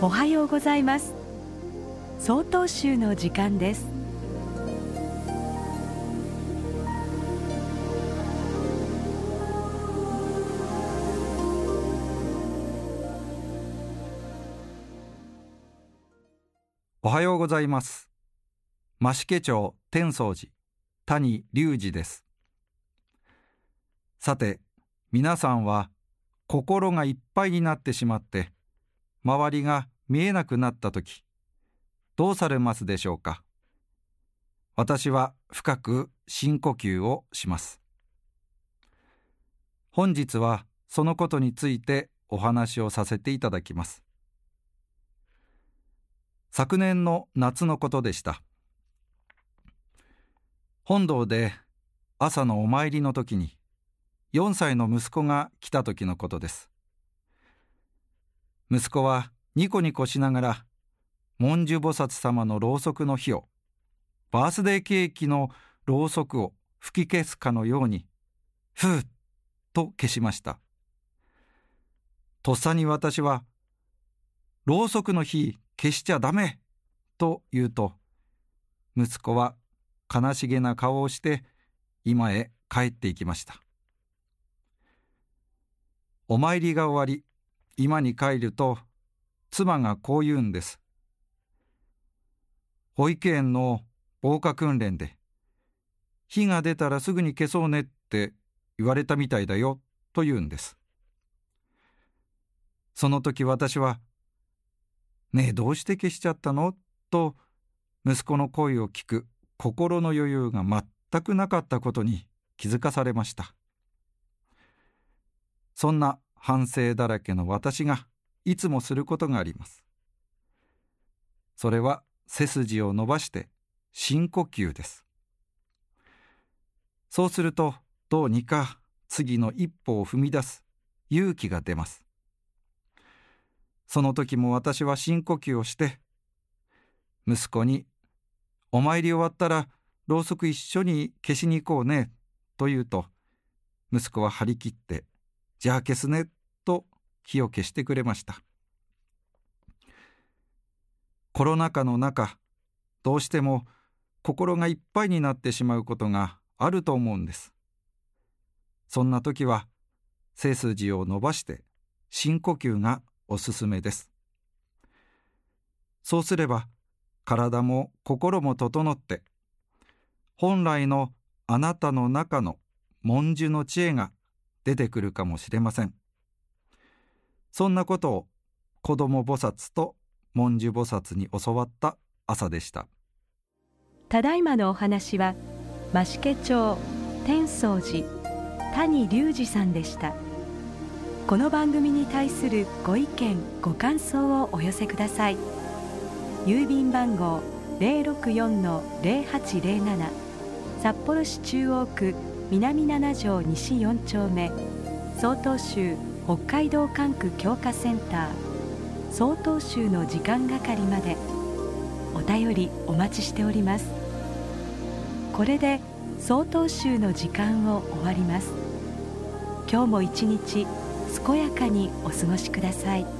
おはようございます。曹洞宗の時間です。おはようございます。増毛町天宗寺谷隆二です。さて、皆さんは心がいっぱいになってしまって、周りが見えなくなったとき、どうされますでしょうか。私は深く深呼吸をします。本日はそのことについてお話をさせていただきます。昨年の夏のことでした。本堂で朝のお参りのときに、4歳の息子が来た時のことです。息子はニコニコしながら文殊菩薩様のろうそくの火を、バースデーケーキのろうそくを吹き消すかのようにふーっと消しました。とっさに私は、ろうそくの火消しちゃダメと言うと、息子は悲しげな顔をして今へ帰っていきました。お参りが終わり、今に帰ると、妻がこう言うんです。保育園の防火訓練で、火が出たらすぐに消そうねって言われたみたいだよ、と言うんです。その時私は、ねえ、どうして消しちゃったのと、息子の声を聞く心の余裕が全くなかったことに気づかされました。そんな反省だらけの私がいつもすることがあります。それは背筋を伸ばして深呼吸です。そうするとどうにか次の一歩を踏み出す勇気が出ます。その時も私は深呼吸をして、息子にお参り終わったらろうそく一緒に消しに行こうねと言うと、息子は張り切ってじゃあ消すねと火を消してくれました。コロナ禍の中、どうしても心がいっぱいになってしまうことがあると思うんです。そんな時は背筋を伸ばして深呼吸がおすすめです。そうすれば体も心も整って、本来のあなたの中の文殊の知恵が出てくるかもしれません。そんなことを子ども菩薩と文殊菩薩に教わった朝でした。ただいまのお話は増毛町天宗寺谷隆二さんでした。この番組に対するご意見ご感想をお寄せください。郵便番号 064-0807 札幌市中央区南7条西4丁目曹洞宗北海道管区教化センター曹洞宗の時間係までお便りお待ちしております。これで曹洞宗の時間を終わります。今日も一日健やかにお過ごしください。